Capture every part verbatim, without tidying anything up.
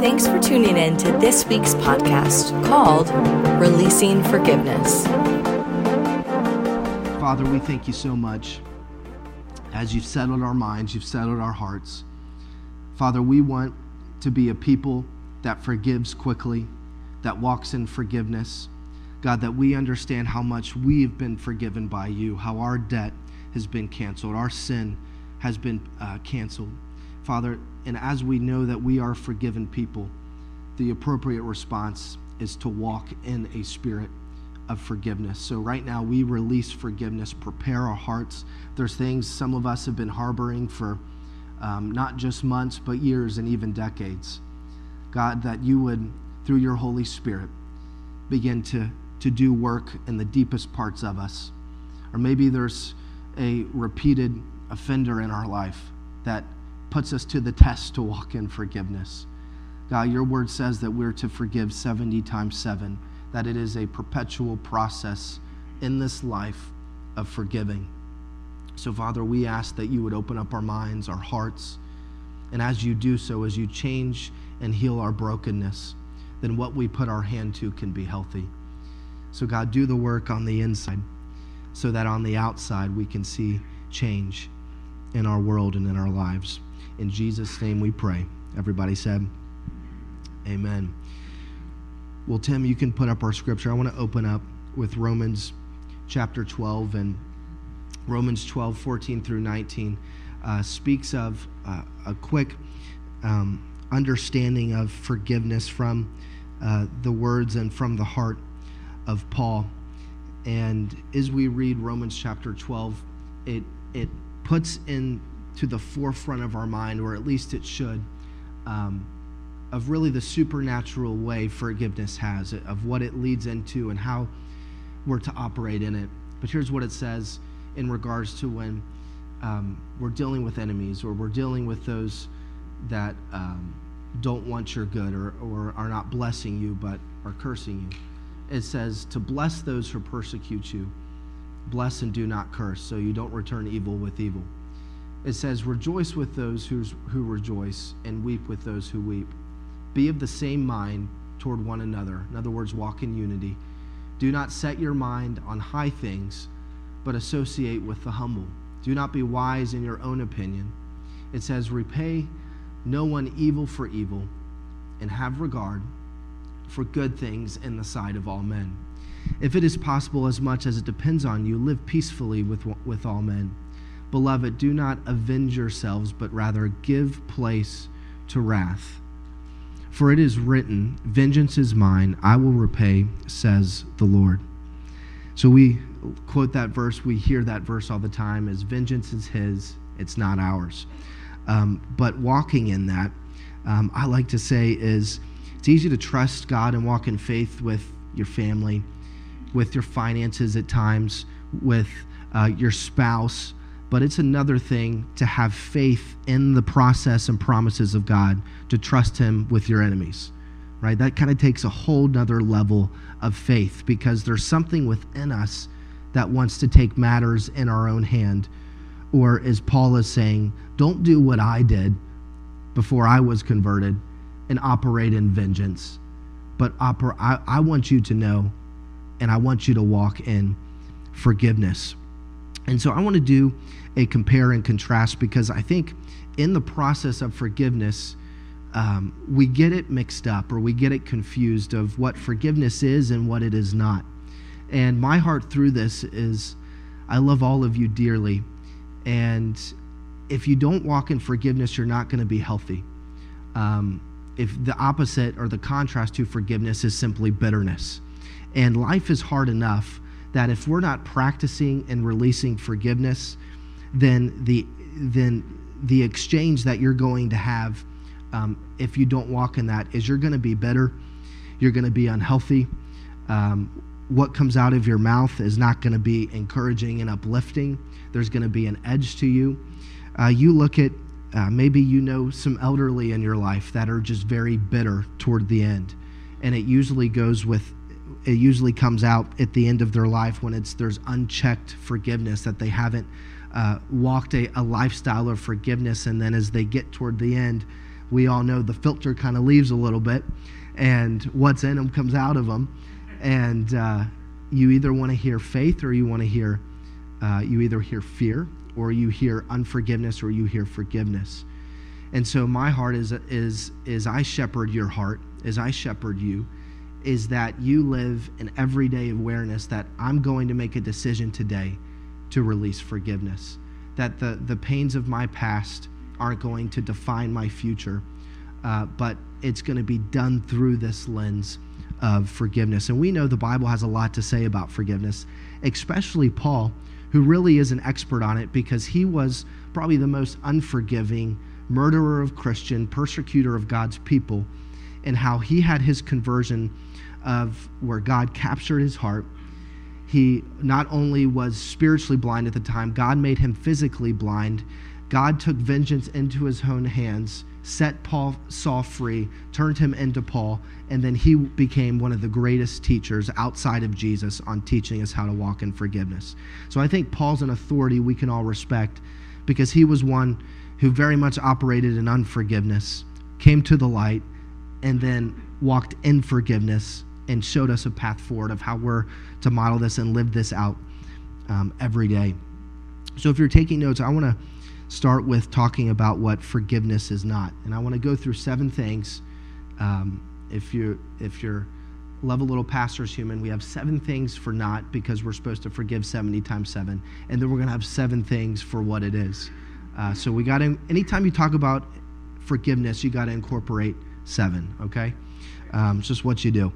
Thanks for tuning in to this week's podcast called Releasing Forgiveness. Father, we thank you so much. As you've settled our minds, you've settled our hearts. Father, we want to be a people that forgives quickly, that walks in forgiveness. God, that we understand how much we've been forgiven by you, how our debt has been canceled, our sin has been uh, canceled. Father, and as we know that we are forgiven people, the appropriate response is to walk in a spirit of forgiveness. So right now we release forgiveness, prepare our hearts. There's things some of us have been harboring for um, not just months, but years and even decades. God, that you would, through your Holy Spirit, begin to, to do work in the deepest parts of us. Or maybe there's a repeated offender in our life that puts us to the test to walk in forgiveness. God, your word says that we're to forgive seventy times seven, that it is a perpetual process in this life of forgiving. So, Father, we ask that you would open up our minds, our hearts, and as you do so, as you change and heal our brokenness, then what we put our hand to can be healthy. So, God, do the work on the inside so that on the outside we can see change in our world and in our lives. In Jesus' name we pray. Everybody said, amen. Well, Tim, you can put up our scripture. I want to open up with Romans chapter twelve, and Romans twelve, fourteen through nineteen uh, speaks of uh, a quick um, understanding of forgiveness from uh, the words and from the heart of Paul. And as we read Romans chapter twelve, it it puts in to the forefront of our mind, or at least it should, um, of really the supernatural way forgiveness has, of what it leads into and how we're to operate in it. But here's what it says in regards to when um, we're dealing with enemies, or we're dealing with those that um, don't want your good, or, or are not blessing you but are cursing you. It says to bless those who persecute you, bless and do not curse, so you don't return evil with evil. It says, rejoice with those who's, who rejoice, and weep with those who weep. Be of the same mind toward one another. In other words, walk in unity. Do not set your mind on high things, but associate with the humble. Do not be wise in your own opinion. It says, repay no one evil for evil, and have regard for good things in the sight of all men. If it is possible, as much as it depends on you, live peacefully with, with all men. Beloved, do not avenge yourselves, but rather give place to wrath. For it is written, vengeance is mine, I will repay, says the Lord. So we quote that verse, we hear that verse all the time, as vengeance is his, it's not ours. Um, but walking in that, um, I like to say is, it's easy to trust God and walk in faith with your family, with your finances at times, with uh, your spouse, but it's another thing to have faith in the process and promises of God, to trust him with your enemies, right? That kind of takes a whole nother level of faith, because there's something within us that wants to take matters in our own hand. Or as Paul is saying, don't do what I did before I was converted and operate in vengeance, but oper- I, I want you to know, and I want you to walk in forgiveness. And so I want to do a compare and contrast, because I think in the process of forgiveness, um, we get it mixed up, or we get it confused of what forgiveness is and what it is not. And my heart through this is, I love all of you dearly. And if you don't walk in forgiveness, you're not going to be healthy. Um, if the opposite, or the contrast to forgiveness, is simply bitterness. And life is hard enough that if we're not practicing and releasing forgiveness, then the then the exchange that you're going to have, um, if you don't walk in that, is you're going to be bitter, you're going to be unhealthy. Um, what comes out of your mouth is not going to be encouraging and uplifting. There's going to be an edge to you. Uh, you look at, uh, maybe you know some elderly in your life that are just very bitter toward the end. And it usually goes with, it usually comes out at the end of their life when it's there's unchecked forgiveness, that they haven't uh, walked a, a lifestyle of forgiveness. And then as they get toward the end, we all know the filter kind of leaves a little bit, and what's in them comes out of them. And uh, you either want to hear faith, or you want to hear, uh, you either hear fear, or you hear unforgiveness, or you hear forgiveness. And so my heart is, is, is I shepherd your heart, as I shepherd you, is that you live an everyday awareness that I'm going to make a decision today to release forgiveness, that the, the pains of my past aren't going to define my future, uh, but it's going to be done through this lens of forgiveness. And we know the Bible has a lot to say about forgiveness, especially Paul, who really is an expert on it, because he was probably the most unforgiving murderer of Christians, persecutor of God's people, and how he had his conversion of where God captured his heart. He not only was spiritually blind at the time, God made him physically blind. God took vengeance into his own hands, set Paul, Saul free, turned him into Paul, and then he became one of the greatest teachers outside of Jesus on teaching us how to walk in forgiveness. So I think Paul's an authority we can all respect, because he was one who very much operated in unforgiveness, came to the light, and then walked in forgiveness and showed us a path forward of how we're to model this and live this out um, every day. So if you're taking notes, I want to start with talking about what forgiveness is not. And I want to go through seven things. Um, if you if you're love a little pastor's human, we have seven things for not, because we're supposed to forgive seventy times seven. And then we're going to have seven things for what it is. Uh, so we got to, anytime you talk about forgiveness, you got to incorporate seven, okay? Um, it's just what you do.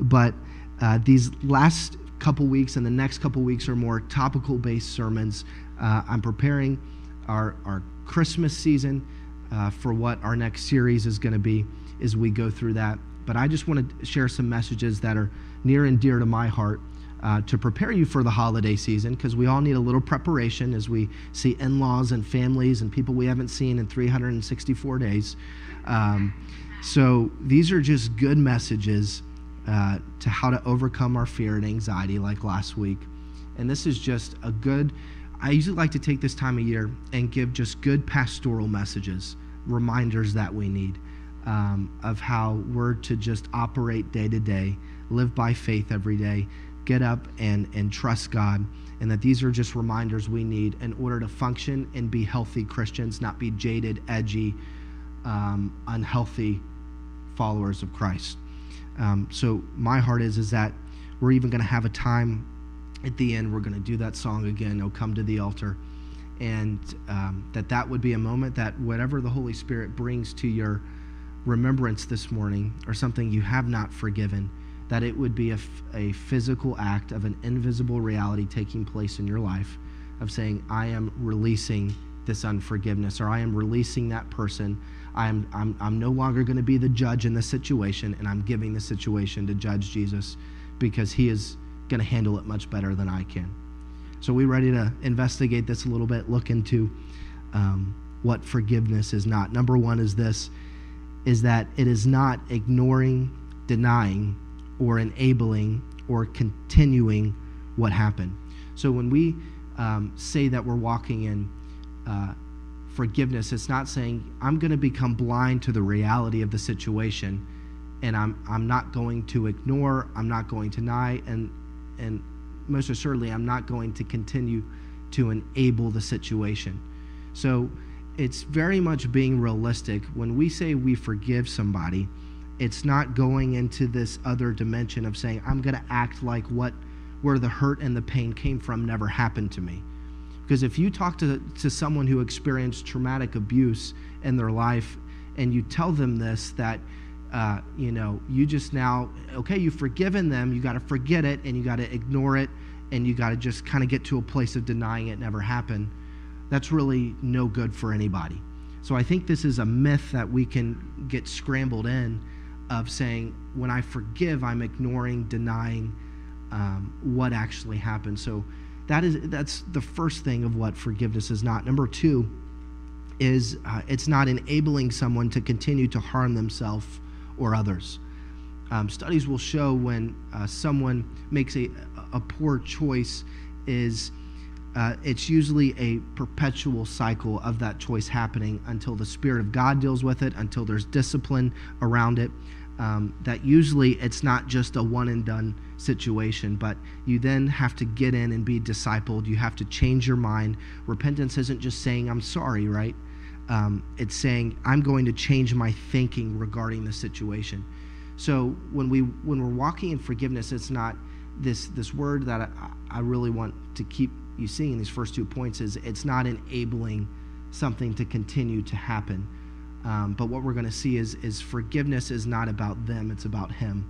But uh, these last couple weeks and the next couple weeks are more topical-based sermons. Uh, I'm preparing our, our Christmas season uh, for what our next series is going to be as we go through that. But I just want to share some messages that are near and dear to my heart uh, to prepare you for the holiday season, because we all need a little preparation as we see in-laws and families and people we haven't seen in three hundred sixty-four days. Um, so these are just good messages Uh, to how to overcome our fear and anxiety, like last week. And this is just a good, I usually like to take this time of year and give just good pastoral messages, reminders that we need um, of how we're to just operate day to day, live by faith every day, get up and, and trust God, and that these are just reminders we need in order to function and be healthy Christians, not be jaded, edgy, um, unhealthy followers of Christ. Um, so my heart is, is that we're even going to have a time at the end. We're going to do that song again, "Oh Come to the Altar," and um, that that would be a moment that whatever the Holy Spirit brings to your remembrance this morning, or something you have not forgiven, that it would be a, f- a physical act of an invisible reality taking place in your life of saying, I am releasing this unforgiveness, or I am releasing that person. I'm, I'm, I'm no longer going to be the judge in this situation, and I'm giving the situation to Judge Jesus, because he is going to handle it much better than I can. So we're ready to investigate this a little bit, look into um, what forgiveness is not. Number one is this, is that it is not ignoring, denying, or enabling, or continuing what happened. So when we um, say that we're walking in uh, forgiveness, it's not saying I'm going to become blind to the reality of the situation, and I'm I'm not going to ignore, I'm not going to deny, and and most assuredly I'm not going to continue to enable the situation. So it's very much being realistic. When we say we forgive somebody, it's not going into this other dimension of saying I'm going to act like what where the hurt and the pain came from never happened to me. Because if you talk to, to someone who experienced traumatic abuse in their life, and you tell them this, that, uh, you know, you just now, okay, you've forgiven them, you got to forget it, and you got to ignore it, and you got to just kind of get to a place of denying it never happened, that's really no good for anybody. So I think this is a myth that we can get scrambled in of saying, when I forgive, I'm ignoring, denying um, what actually happened. So That is, that's the first thing of what forgiveness is not. Number two is uh, it's not enabling someone to continue to harm themselves or others. Um, studies will show when uh, someone makes a, a poor choice is Uh, it's usually a perpetual cycle of that choice happening until the Spirit of God deals with it, until there's discipline around it. Um, that usually it's not just a one and done situation, but you then have to get in and be discipled. You have to change your mind. Repentance isn't just saying, I'm sorry, right? Um, it's saying, I'm going to change my thinking regarding the situation. So when, we, when we're walking in forgiveness, it's not this, this word that I, I really want to keep you seeing in these first two points is it's not enabling something to continue to happen. Um, but what we're going to see is, is forgiveness is not about them, it's about Him.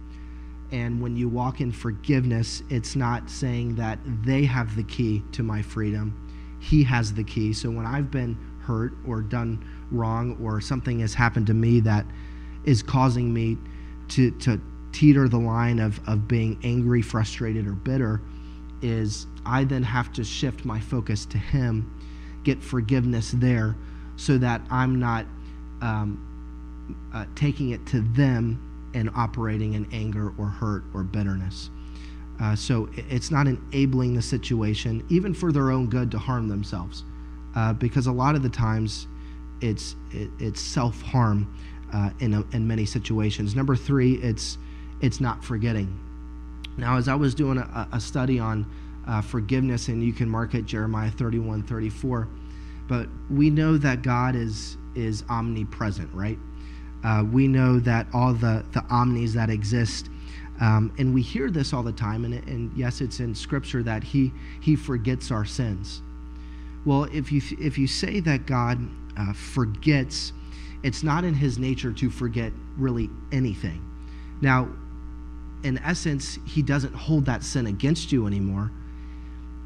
And when you walk in forgiveness, it's not saying that they have the key to my freedom. He has the key. So when I've been hurt or done wrong or something has happened to me that is causing me to, to teeter the line of, of being angry, frustrated, or bitter, is I then have to shift my focus to Him, get forgiveness there so that I'm not Um, uh, taking it to them and operating in anger or hurt or bitterness. Uh, so it's not enabling the situation, even for their own good, to harm themselves, uh, because a lot of the times it's it, it's self-harm uh, in a, in many situations. Number three, it's it's not forgetting. Now, as I was doing a, a study on uh, forgiveness, and you can mark it Jeremiah thirty-one thirty-four, but we know that God is. is omnipresent, right? Uh, we know that all the, the omnis that exist, um, and we hear this all the time, and, and yes, it's in Scripture that he he forgets our sins. Well, if you if you say that God uh, forgets, it's not in His nature to forget really anything. Now, in essence, He doesn't hold that sin against you anymore.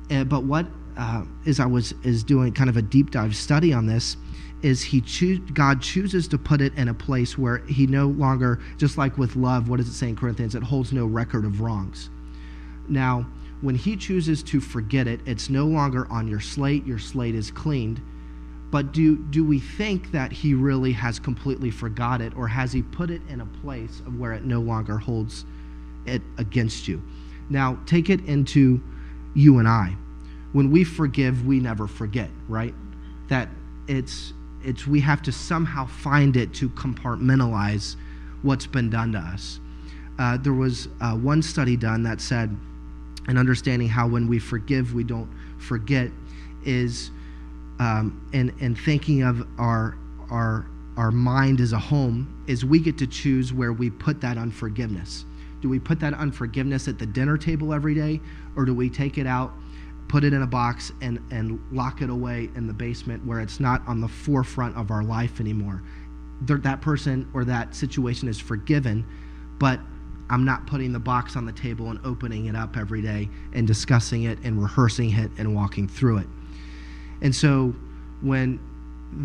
Uh, but what uh, is I was is doing kind of a deep dive study on this. Is he choose, God chooses to put it in a place where He no longer, just like with love, what does it say in Corinthians? It holds no record of wrongs. Now, when He chooses to forget it, it's no longer on your slate. Your slate is cleaned. But do, do we think that He really has completely forgot it, or has He put it in a place of where it no longer holds it against you? Now, take it into you and I. When we forgive, we never forget, right? That it's... It's we have to somehow find it to compartmentalize what's been done to us. Uh, there was uh, one study done that said, and understanding how when we forgive, we don't forget, is um, and and thinking of our our our mind as a home is we get to choose where we put that unforgiveness. Do we put that unforgiveness at the dinner table every day, or do we take it out? Put it in a box and, and lock it away in the basement where it's not on the forefront of our life anymore. That person or that situation is forgiven, but I'm not putting the box on the table and opening it up every day and discussing it and rehearsing it and walking through it. And so when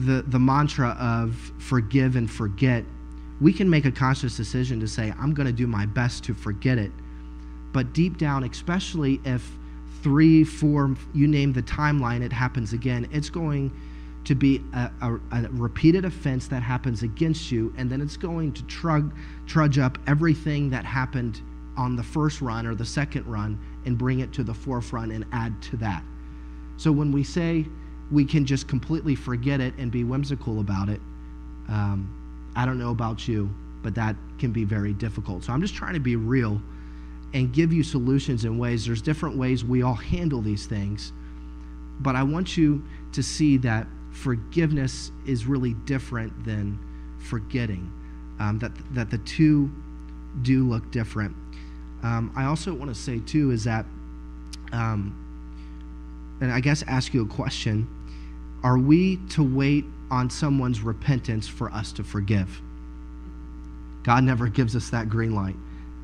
the, the mantra of forgive and forget, we can make a conscious decision to say, I'm going to do my best to forget it. But deep down, especially if three, four, you name the timeline, it happens again. It's going to be a, a, a repeated offense that happens against you, and then it's going to trug, trudge up everything that happened on the first run or the second run and bring it to the forefront and add to that. So when we say we can just completely forget it and be whimsical about it, um, I don't know about you, but that can be very difficult. So I'm just trying to be real and give you solutions and ways. There's different ways we all handle these things. But I want you to see that forgiveness is really different than forgetting, um, that, that the two do look different. Um, I also want to say, too, is that, um, and I guess ask you a question, are we to wait on someone's repentance for us to forgive? God never gives us that green light.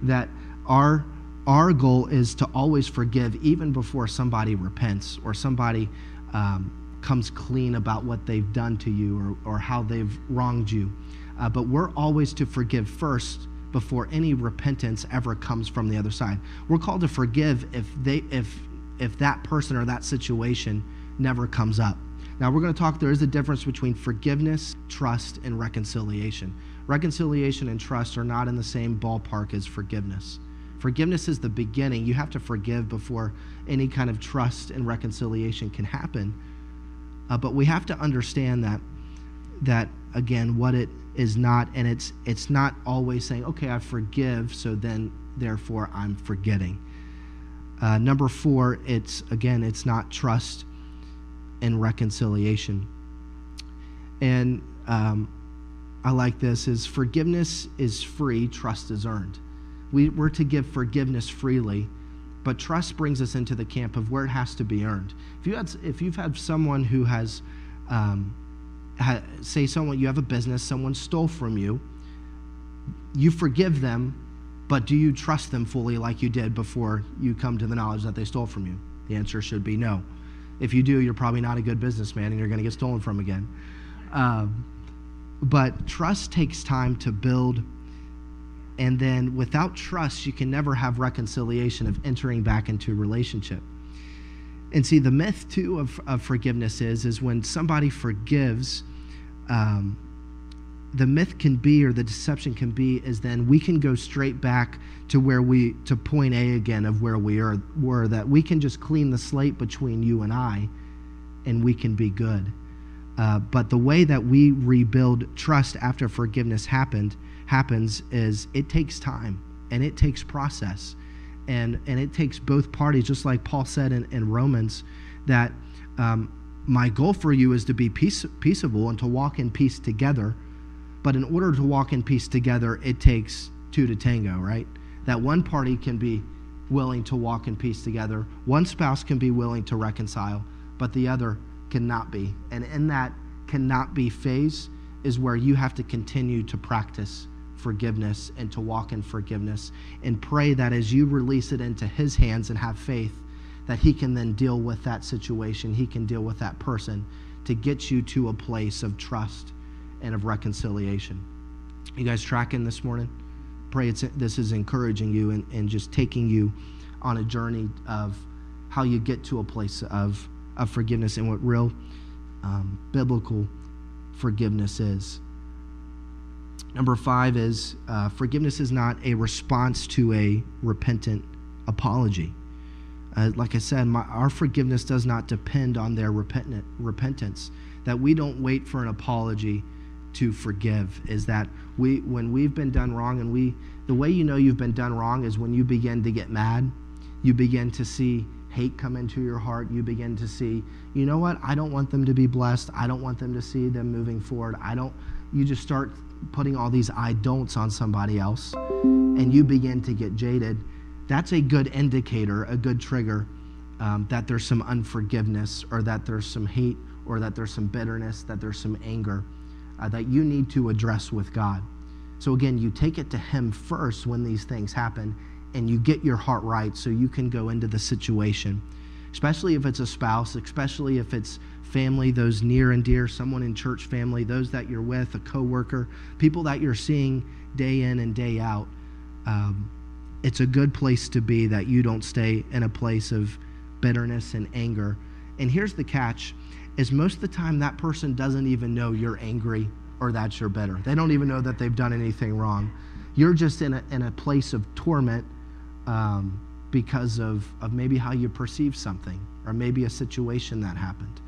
That our Our goal is to always forgive even before somebody repents or somebody um, comes clean about what they've done to you or, or how they've wronged you. Uh, but we're always to forgive first before any repentance ever comes from the other side. We're called to forgive if they if if that person or that situation never comes up. Now we're going to talk, there is a difference between forgiveness, trust, and reconciliation. Reconciliation and trust are not in the same ballpark as forgiveness. Forgiveness is the beginning. You have to forgive before any kind of trust and reconciliation can happen. Uh, but we have to understand that, that again, what it is not, and it's it's not always saying, okay, I forgive, so then therefore I'm forgetting. Uh, number four, it's again, it's not trust and reconciliation. And um, I like this, is forgiveness is free, trust is earned. We, we're to give forgiveness freely, but trust brings us into the camp of where it has to be earned. If you had, if you've had someone who has, um, ha, say someone, you have a business, someone stole from you, you forgive them, but do you trust them fully like you did before you come to the knowledge that they stole from you? The answer should be no. If you do, you're probably not a good businessman and you're going to get stolen from again. Um, but trust takes time to build. And then without trust, you can never have reconciliation of entering back into relationship. And see, the myth too of, of forgiveness is, is when somebody forgives, um, the myth can be, or the deception can be, is then we can go straight back to where we, to point A again of where we are, were, that we can just clean the slate between you and I, and we can be good. Uh, but the way that we rebuild trust after forgiveness happened happens is it takes time and it takes process, and and it takes both parties, just like Paul said in, in Romans, that um, my goal for you is to be peace, peaceable and to walk in peace together. But in order to walk in peace together, it takes two to tango, right? That one party can be willing to walk in peace together. One spouse can be willing to reconcile, but the other cannot be. And in that cannot be phase is where you have to continue to practice forgiveness and to walk in forgiveness, and pray that as you release it into his hands and have faith that he can then deal with that situation, he can deal with that person to get you to a place of trust and of reconciliation. You guys tracking this morning? Pray it's, this is encouraging you and, and just taking you on a journey of how you get to a place of, of forgiveness and what real um, biblical forgiveness is. Number five is uh, forgiveness is not a response to a repentant apology. Uh, like I said, my, our forgiveness does not depend on their repentant repentance. That we don't wait for an apology to forgive. Is that we, when we've been done wrong, and we, the way you know you've been done wrong is when you begin to get mad, you begin to see hate come into your heart, you begin to see, you know what, I don't want them to be blessed, I don't want them to see them moving forward, I don't, you just start putting all these I don'ts on somebody else, and you begin to get jaded. That's a good indicator, a good trigger, um, that there's some unforgiveness, or that there's some hate, or that there's some bitterness, that there's some anger, uh, that you need to address with God. So again, you take it to him first when these things happen, and you get your heart right so you can go into the situation, especially if it's a spouse, especially if it's family, those near and dear, someone in church family, those that you're with, a coworker, people that you're seeing day in and day out. Um, it's a good place to be, that you don't stay in a place of bitterness and anger. And here's the catch, is most of the time that person doesn't even know you're angry or that you're bitter. They don't even know that they've done anything wrong. You're just in a, in a place of torment um, because of, of maybe how you perceive something, or maybe a situation that happened.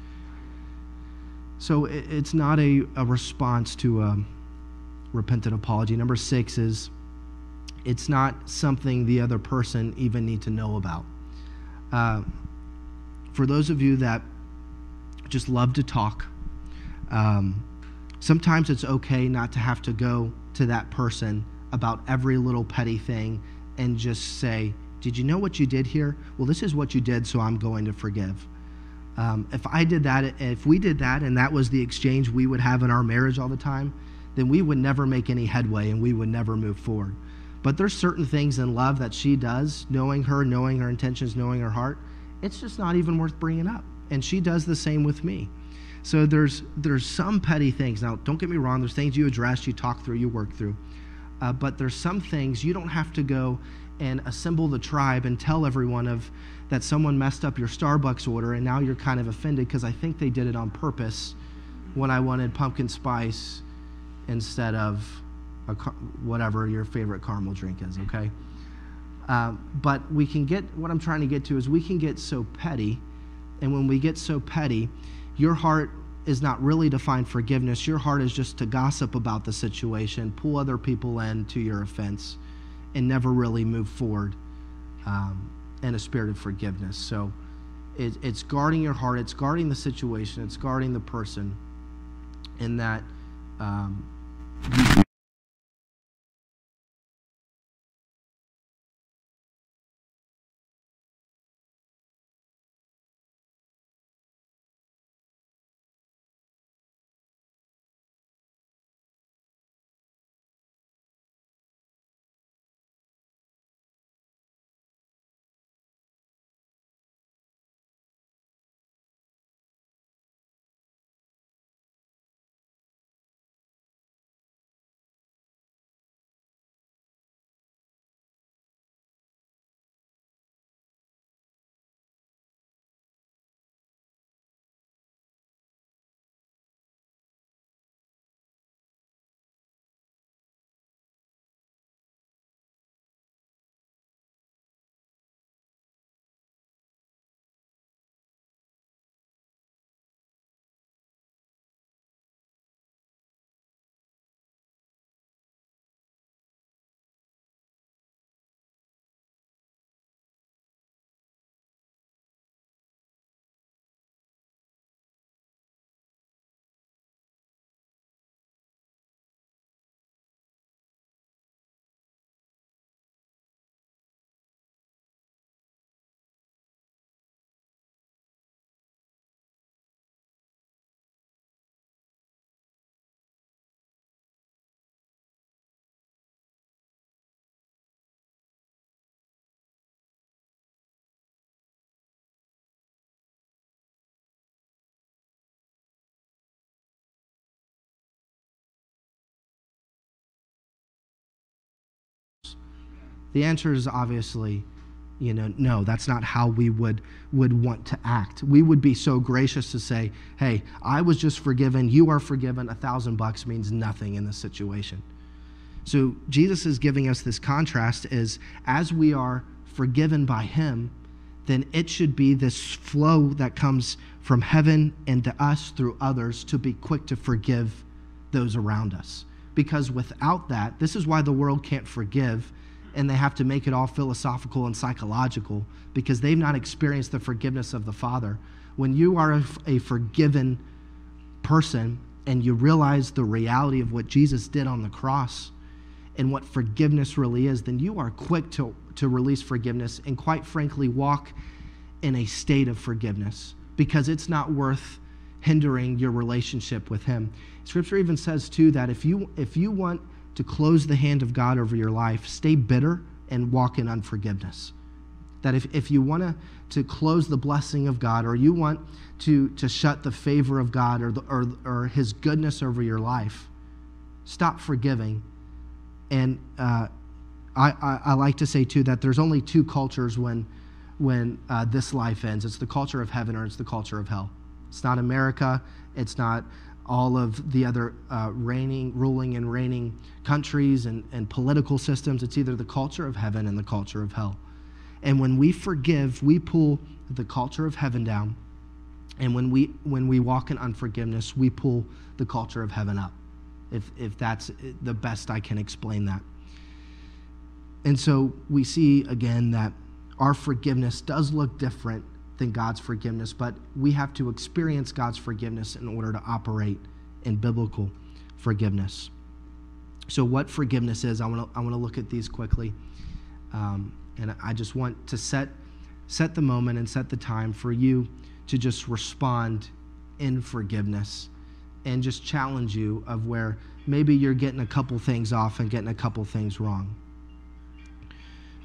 So it, it's not a, a response to a repentant apology. Number six is it's not something the other person even need to know about. Uh, for those of you that just love to talk, um, sometimes it's okay not to have to go to that person about every little petty thing and just say, did you know what you did here? Well, this is what you did, so I'm going to forgive. Um, if I did that, if we did that, and that was the exchange we would have in our marriage all the time, then we would never make any headway and we would never move forward. But there's certain things in love that she does, knowing her, knowing her intentions, knowing her heart, it's just not even worth bringing up. And she does the same with me. So there's there's some petty things. Now, don't get me wrong. There's things you address, you talk through, you work through. Uh, but there's some things you don't have to go and assemble the tribe and tell everyone of that someone messed up your Starbucks order and now you're kind of offended because I think they did it on purpose when I wanted pumpkin spice instead of a, whatever your favorite caramel drink is, okay? Um, but we can get, what I'm trying to get to is we can get so petty. And when we get so petty, your heart is not really to find forgiveness. Your heart is just to gossip about the situation, pull other people in to your offense, and never really move forward um, in a spirit of forgiveness. So it, it's guarding your heart. It's guarding the situation. It's guarding the person in that um, you The answer is obviously, you know, no, that's not how we would, would want to act. We would be so gracious to say, hey, I was just forgiven. You are forgiven. A thousand bucks means nothing in this situation. So Jesus is giving us this contrast is as we are forgiven by him, then it should be this flow that comes from heaven into us through others to be quick to forgive those around us. Because without that, this is why the world can't forgive. And they have to make it all philosophical and psychological because they've not experienced the forgiveness of the Father. When you are a forgiven person and you realize the reality of what Jesus did on the cross and what forgiveness really is, then you are quick to, to release forgiveness and, quite frankly, walk in a state of forgiveness because it's not worth hindering your relationship with him. Scripture even says, too, that if you, if you want to close the hand of God over your life, stay bitter and walk in unforgiveness. That if, if you want to, to close the blessing of God or you want to, to shut the favor of God or, the, or, or his goodness over your life, stop forgiving. And uh, I, I, I like to say, too, that there's only two cultures when, when uh, this life ends. It's the culture of heaven or it's the culture of hell. It's not America. It's not all of the other uh, reigning, ruling and reigning countries and, and political systems. It's either the culture of heaven and the culture of hell. And when we forgive, we pull the culture of heaven down. And when we when we walk in unforgiveness, we pull the culture of heaven up, if, if that's the best I can explain that. And so we see, again, that our forgiveness does look different than God's forgiveness, but we have to experience God's forgiveness in order to operate in biblical forgiveness. So what forgiveness is, I want to I want to look at these quickly, um, and I just want to set set the moment and set the time for you to just respond in forgiveness and just challenge you of where maybe you're getting a couple things off and getting a couple things wrong.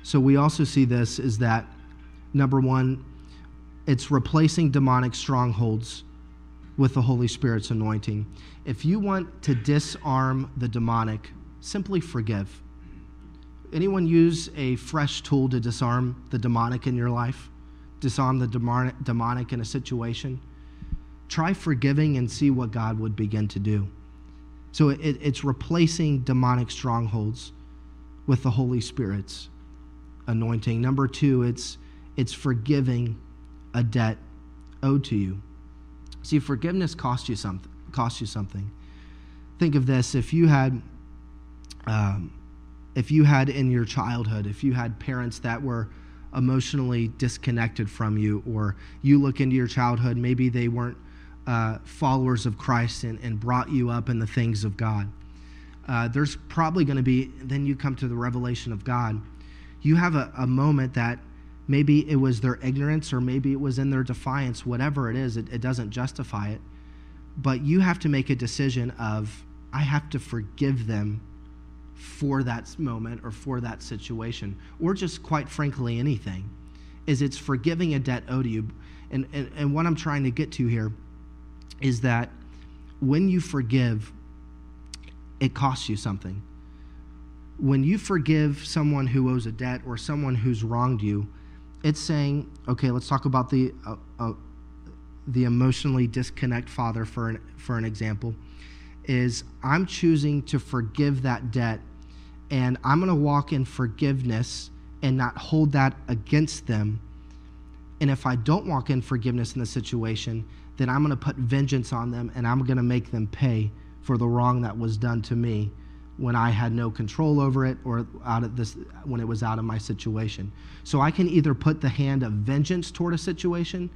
So we also see this is that, number one, it's replacing demonic strongholds with the Holy Spirit's anointing. If you want to disarm the demonic, simply forgive. Anyone use a fresh tool to disarm the demonic in your life? Disarm the demonic, demonic in a situation? Try forgiving and see what God would begin to do. So it, it's replacing demonic strongholds with the Holy Spirit's anointing. Number two, it's it's forgiving a debt owed to you. See, forgiveness costs you something. Costs you something. Think of this: if you had, um, if you had in your childhood, if you had parents that were emotionally disconnected from you, or you look into your childhood, maybe they weren't uh, followers of Christ and, and brought you up in the things of God. Uh, there's probably going to be, then you come to the revelation of God. You have a, a moment that maybe it was their ignorance, or maybe it was in their defiance, whatever it is, it, it doesn't justify it. But you have to make a decision of, I have to forgive them for that moment or for that situation, or just quite frankly anything. Is it's forgiving a debt owed to you. And, and, and what I'm trying to get to here is that when you forgive, it costs you something. When you forgive someone who owes a debt or someone who's wronged you, it's saying, okay, let's talk about the uh, uh, the emotionally disconnect father for an, for an example, is I'm choosing to forgive that debt, and I'm going to walk in forgiveness and not hold that against them. And if I don't walk in forgiveness in the situation, then I'm going to put vengeance on them, and I'm going to make them pay for the wrong that was done to me when I had no control over it, or out of this, when it was out of my situation. So I can either put the hand of vengeance toward a situation,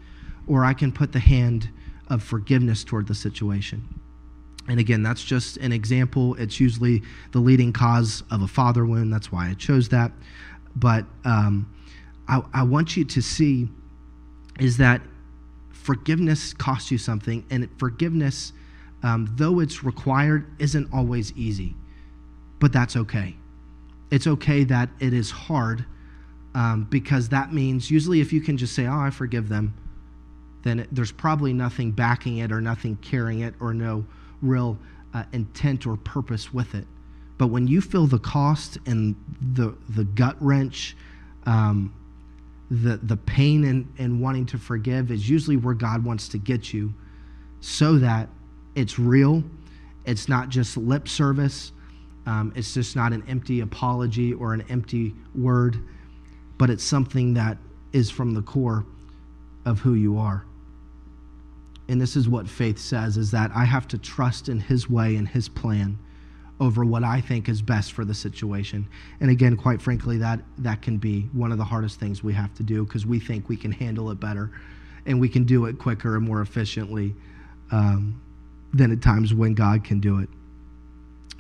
or I can put the hand of forgiveness toward the situation. And again, that's just an example. It's usually the leading cause of a father wound. That's why I chose that. But um, I, I want you to see is that forgiveness costs you something, and it, forgiveness, um, though it's required, isn't always easy. But that's okay. It's okay that it is hard, um, because that means usually if you can just say, oh, I forgive them, then it, there's probably nothing backing it or nothing carrying it or no real uh, intent or purpose with it. But when you feel the cost and the the gut wrench, um, the the pain in, in wanting to forgive is usually where God wants to get you, so that it's real. It's not just lip service. Um, it's just not an empty apology or an empty word, but it's something that is from the core of who you are. And this is what faith says, is that I have to trust in his way and his plan over what I think is best for the situation. And again, quite frankly, that, that can be one of the hardest things we have to do, because we think we can handle it better and we can do it quicker and more efficiently um, than at times when God can do it.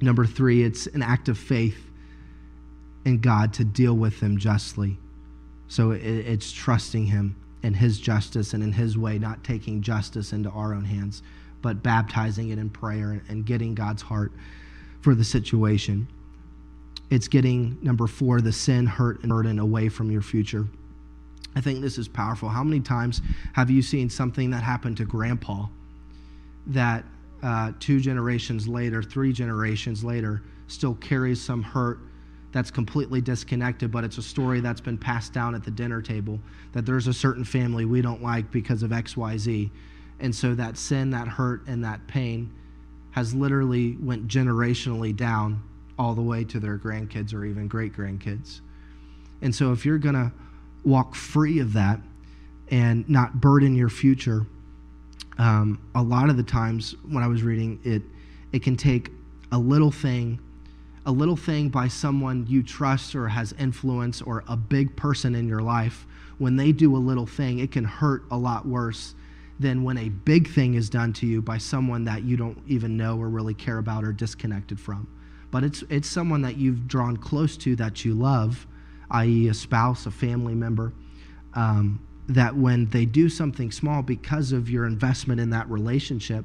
Number three, it's an act of faith in God to deal with them justly. So it's trusting him in his justice and in his way, not taking justice into our own hands, but baptizing it in prayer and getting God's heart for the situation. It's getting, number four, the sin, hurt, and burden away from your future. I think this is powerful. How many times have you seen something that happened to grandpa that Uh, two generations later, three generations later, still carries some hurt that's completely disconnected, but it's a story that's been passed down at the dinner table, that there's a certain family we don't like because of X, Y, Z. And so that sin, that hurt, and that pain has literally went generationally down all the way to their grandkids or even great-grandkids. And so if you're going to walk free of that and not burden your future, Um, a lot of the times when I was reading it, it can take a little thing, a little thing by someone you trust or has influence, or a big person in your life. When they do a little thing, it can hurt a lot worse than when a big thing is done to you by someone that you don't even know or really care about or disconnected from. But it's it's someone that you've drawn close to, that you love, that is a spouse, a family member, um, that when they do something small because of your investment in that relationship,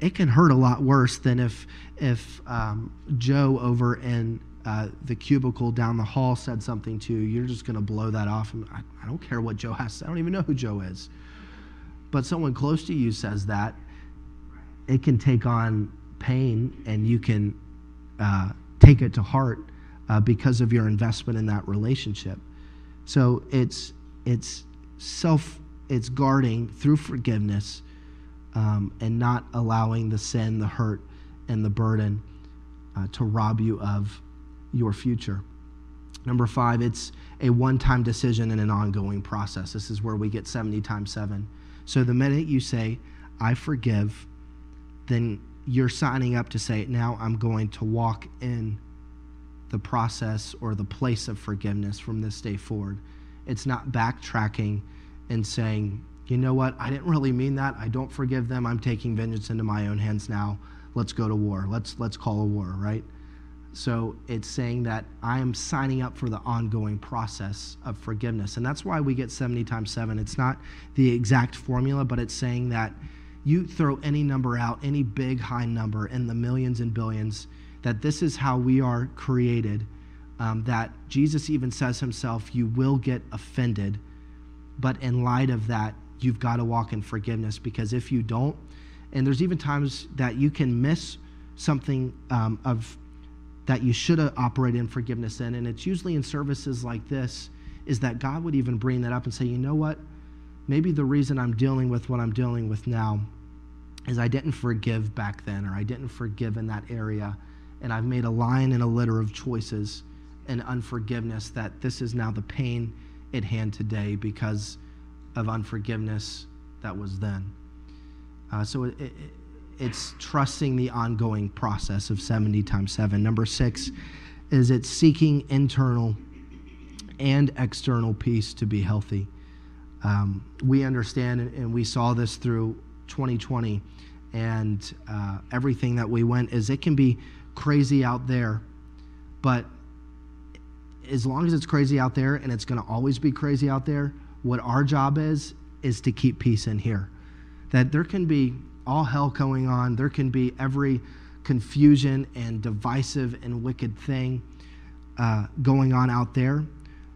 it can hurt a lot worse than if if um, Joe over in uh, the cubicle down the hall said something to you. You're just going to blow that off. And I, I don't care what Joe has. I don't even know who Joe is. But someone close to you says that, it can take on pain, and you can uh, take it to heart uh, because of your investment in that relationship. So it's it's... Self, it's guarding through forgiveness um, and not allowing the sin, the hurt, and the burden uh, to rob you of your future. Number five, it's a one-time decision and an ongoing process. This is where we get seventy times seven. So the minute you say, I forgive, then you're signing up to say, now I'm going to walk in the process or the place of forgiveness from this day forward. It's not backtracking and saying, you know what, I didn't really mean that. I don't forgive them. I'm taking vengeance into my own hands now. Let's go to war. Let's let's call a war, right? So it's saying that I am signing up for the ongoing process of forgiveness. And that's why we get seventy times seven. It's not the exact formula, but it's saying that you throw any number out, any big high number in the millions and billions, that this is how we are created, um, that Jesus even says himself, you will get offended. But in light of that, you've got to walk in forgiveness, because if you don't, and there's even times that you can miss something um, of that you should operate in forgiveness in, and it's usually in services like this, is that God would even bring that up and say, you know what, maybe the reason I'm dealing with what I'm dealing with now is I didn't forgive back then, or I didn't forgive in that area, and I've made a line and a litter of choices and unforgiveness, that this is now the pain at hand today because of unforgiveness that was then. Uh, so it, it, it's trusting the ongoing process of seventy times seven. Number six is it's seeking internal and external peace to be healthy. Um, we understand, and we saw this through twenty twenty and uh, everything that we went, is it can be crazy out there, but as long as it's crazy out there, and it's going to always be crazy out there, what our job is, is to keep peace in here. That there can be all hell going on. There can be every confusion and divisive and wicked thing uh, going on out there.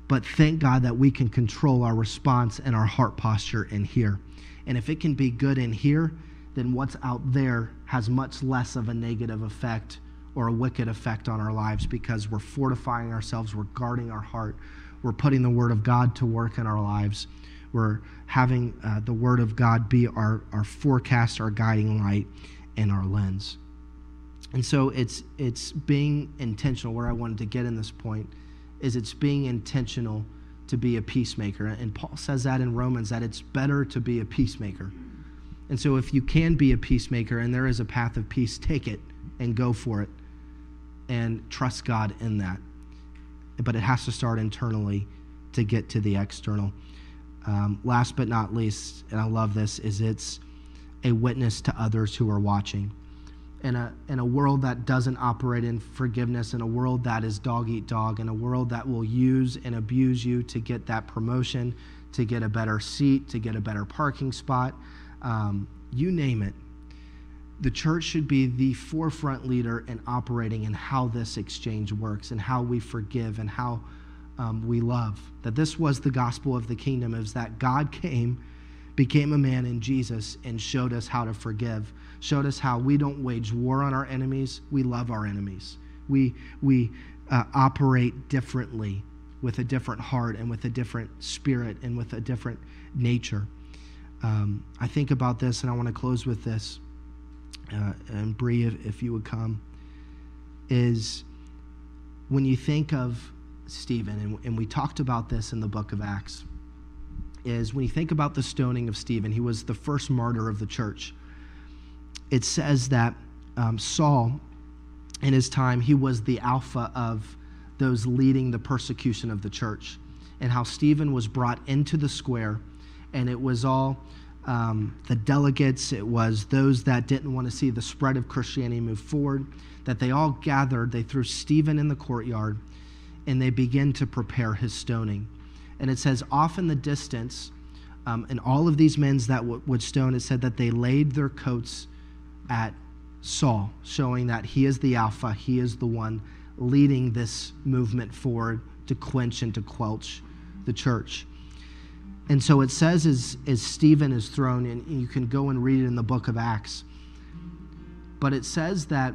But thank God that we can control our response and our heart posture in here. And if it can be good in here, then what's out there has much less of a negative effect or a wicked effect on our lives, because we're fortifying ourselves, we're guarding our heart, we're putting the Word of God to work in our lives, we're having uh, the Word of God be our, our forecast, our guiding light, and our lens. And so it's it's being intentional. Where I wanted to get in this point is it's being intentional to be a peacemaker. And Paul says that in Romans, that it's better to be a peacemaker. And so if you can be a peacemaker and there is a path of peace, take it and go for it, and trust God in that. But it has to start internally to get to the external. Um, last but not least, and I love this, is it's a witness to others who are watching. In a, in a world that doesn't operate in forgiveness, in a world that is dog eat dog, in a world that will use and abuse you to get that promotion, to get a better seat, to get a better parking spot, um, you name it. The church should be the forefront leader in operating in how this exchange works and how we forgive and how um, we love. That this was the gospel of the kingdom, is that God came, became a man in Jesus, and showed us how to forgive, showed us how we don't wage war on our enemies, we love our enemies. We, we uh, operate differently, with a different heart and with a different spirit and with a different nature. Um, I think about this, and I want to close with this. Uh, and Bree, if, if you would come, is when you think of Stephen, and, and we talked about this in the book of Acts, is when you think about the stoning of Stephen, he was the first martyr of the church. It says that um, Saul, in his time, he was the alpha of those leading the persecution of the church, and how Stephen was brought into the square, and it was all... Um, the delegates, it was those that didn't want to see the spread of Christianity move forward, that they all gathered, they threw Stephen in the courtyard, and they began to prepare his stoning. And it says, off in the distance, um, and all of these men that w- would stone, it said that they laid their coats at Saul, showing that he is the alpha, he is the one leading this movement forward to quench and to quelch the church. And so it says as, as Stephen is thrown, and you can go and read it in the book of Acts, but it says that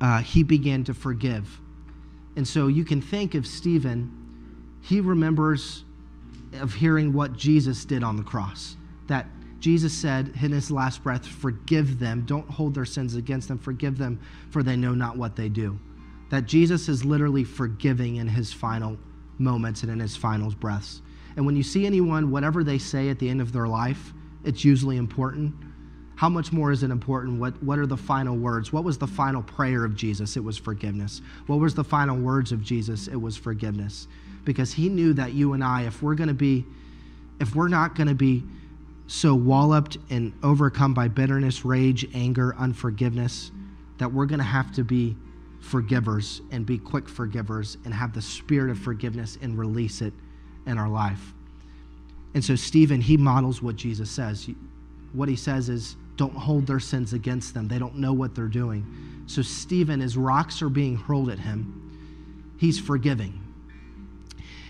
uh, he began to forgive. And so you can think of Stephen, he remembers of hearing what Jesus did on the cross, that Jesus said in his last breath, forgive them, don't hold their sins against them, forgive them, for they know not what they do. that Jesus is literally forgiving in his final moments and in his final breaths. And when you see anyone, whatever they say at the end of their life, it's usually important. How much more is it important? What, what are the final words? What was the final prayer of Jesus? It was forgiveness. What was the final words of Jesus? It was forgiveness. Because he knew that you and I, if we're going to be, if we're not going to be so walloped and overcome by bitterness, rage, anger, unforgiveness, that we're going to have to be forgivers and be quick forgivers and have the spirit of forgiveness and release it in our life. And so Stephen, he models what Jesus says. What he says is, don't hold their sins against them. They don't know what they're doing. So Stephen, as rocks are being hurled at him, he's forgiving.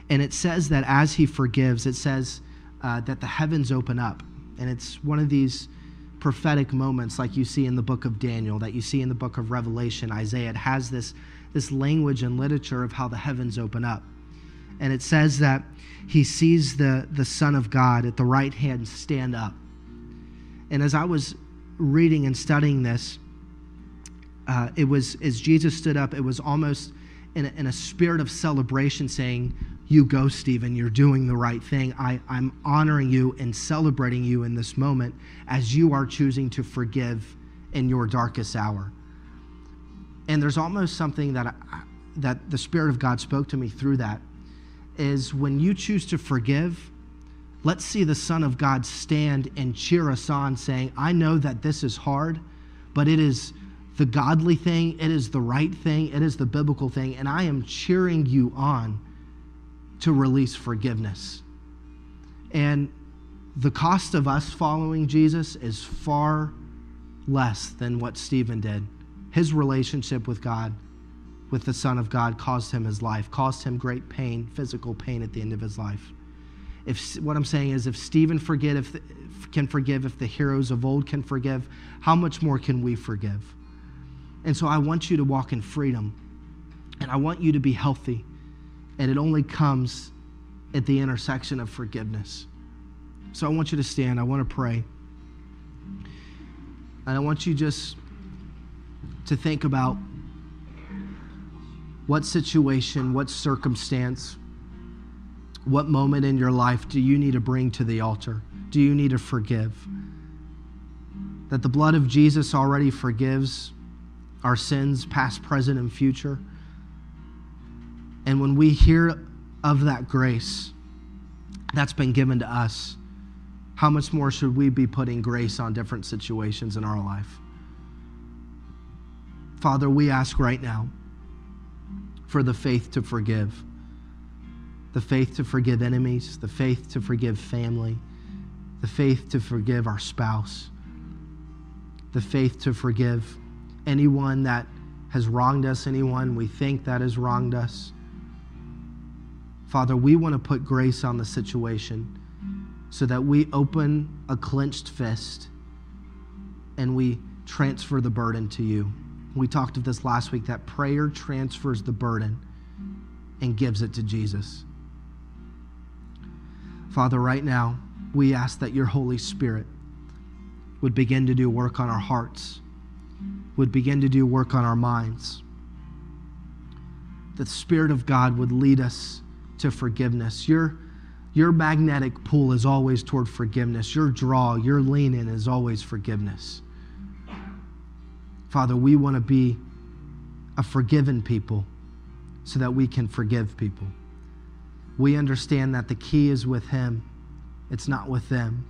And it says that as he forgives, it says uh, that the heavens open up. And it's one of these prophetic moments like you see in the book of Daniel, that you see in the book of Revelation, Isaiah. It has this, this language and literature of how the heavens open up. And it says that he sees the, the Son of God at the right hand stand up. And as I was reading and studying this, uh, it was, as Jesus stood up, it was almost in a, in a spirit of celebration saying, you go, Stephen, you're doing the right thing. I, I'm honoring you and celebrating you in this moment as you are choosing to forgive in your darkest hour. And there's almost something that, I, that the Spirit of God spoke to me through that, is when you choose to forgive, let's see the Son of God stand and cheer us on, saying, I know that this is hard, but it is the godly thing, it is the right thing, it is the biblical thing, and I am cheering you on to release forgiveness. And the cost of us following Jesus is far less than what Stephen did. His relationship with God, with the Son of God, caused him his life, caused him great pain, physical pain at the end of his life. If, what I'm saying is, if Stephen forget, if the, can forgive, if the heroes of old can forgive, how much more can we forgive? And so I want you to walk in freedom, and I want you to be healthy, and it only comes at the intersection of forgiveness. So I want you to stand. I want to pray, and I want you just to think about what situation, what circumstance, what moment in your life do you need to bring to the altar? Do you need to forgive? That the blood of Jesus already forgives our sins, past, present, and future. And when we hear of that grace that's been given to us, how much more should we be putting grace on different situations in our life? Father, we ask right now for the faith to forgive. The faith to forgive enemies, the faith to forgive family, the faith to forgive our spouse, the faith to forgive anyone that has wronged us, anyone we think that has wronged us. Father, we want to put grace on the situation so that we open a clenched fist and we transfer the burden to you. We talked of this last week, that prayer transfers the burden and gives it to Jesus. Father, right now, we ask that your Holy Spirit would begin to do work on our hearts, would begin to do work on our minds. The Spirit of God would lead us to forgiveness. Your, your magnetic pull is always toward forgiveness. Your draw, your lean in is always forgiveness. Father, we want to be a forgiven people so that we can forgive people. We understand that the key is with him. It's not with them.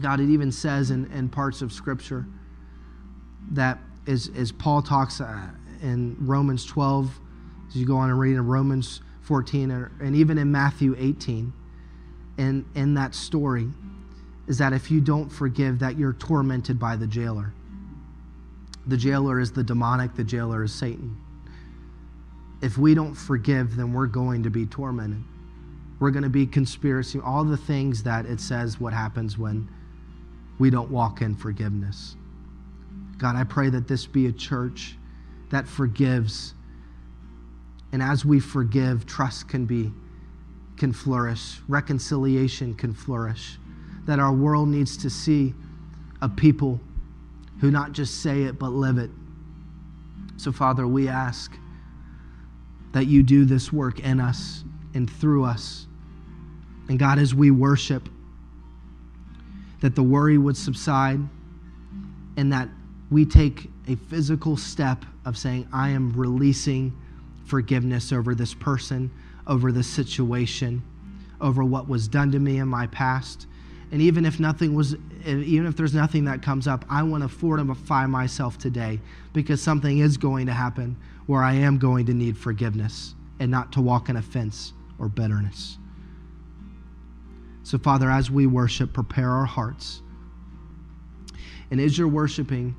God, it even says in, in parts of Scripture that as, as Paul talks uh, in Romans twelve, as you go on and read in Romans fourteen, or, and even in Matthew eighteen, and in that story, is that if you don't forgive, that you're tormented by the jailer. The jailer is the demonic, the jailer is Satan. If we don't forgive, then we're going to be tormented. We're going to be conspiracy, all the things that it says what happens when we don't walk in forgiveness. God, I pray that this be a church that forgives. And as we forgive, trust can be, can flourish. Reconciliation can flourish. That our world needs to see a people who not just say it, but live it. So Father, we ask that you do this work in us and through us. And God, as we worship, that the worry would subside and that we take a physical step of saying, I am releasing forgiveness over this person, over this situation, over what was done to me in my past. And even if nothing was, even if there's nothing that comes up, I want to fortify myself today because something is going to happen where I am going to need forgiveness and not to walk in offense or bitterness. So Father, as we worship, prepare our hearts. And as you're worshiping,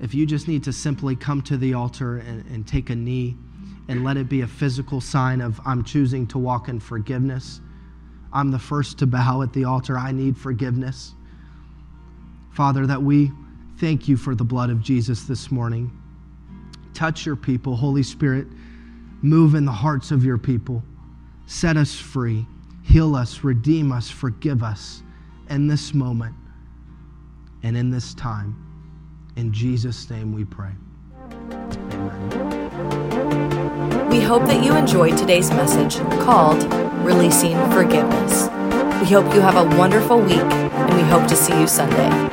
if you just need to simply come to the altar and, and take a knee and let it be a physical sign of I'm choosing to walk in forgiveness. I'm the first to bow at the altar. I need forgiveness. Father, that we thank you for the blood of Jesus this morning. Touch your people. Holy Spirit, move in the hearts of your people. Set us free. Heal us, redeem us, forgive us in this moment and in this time. In Jesus' name we pray. Amen. We hope that you enjoyed today's message called Releasing Forgiveness. We hope you have a wonderful week, and we hope to see you Sunday.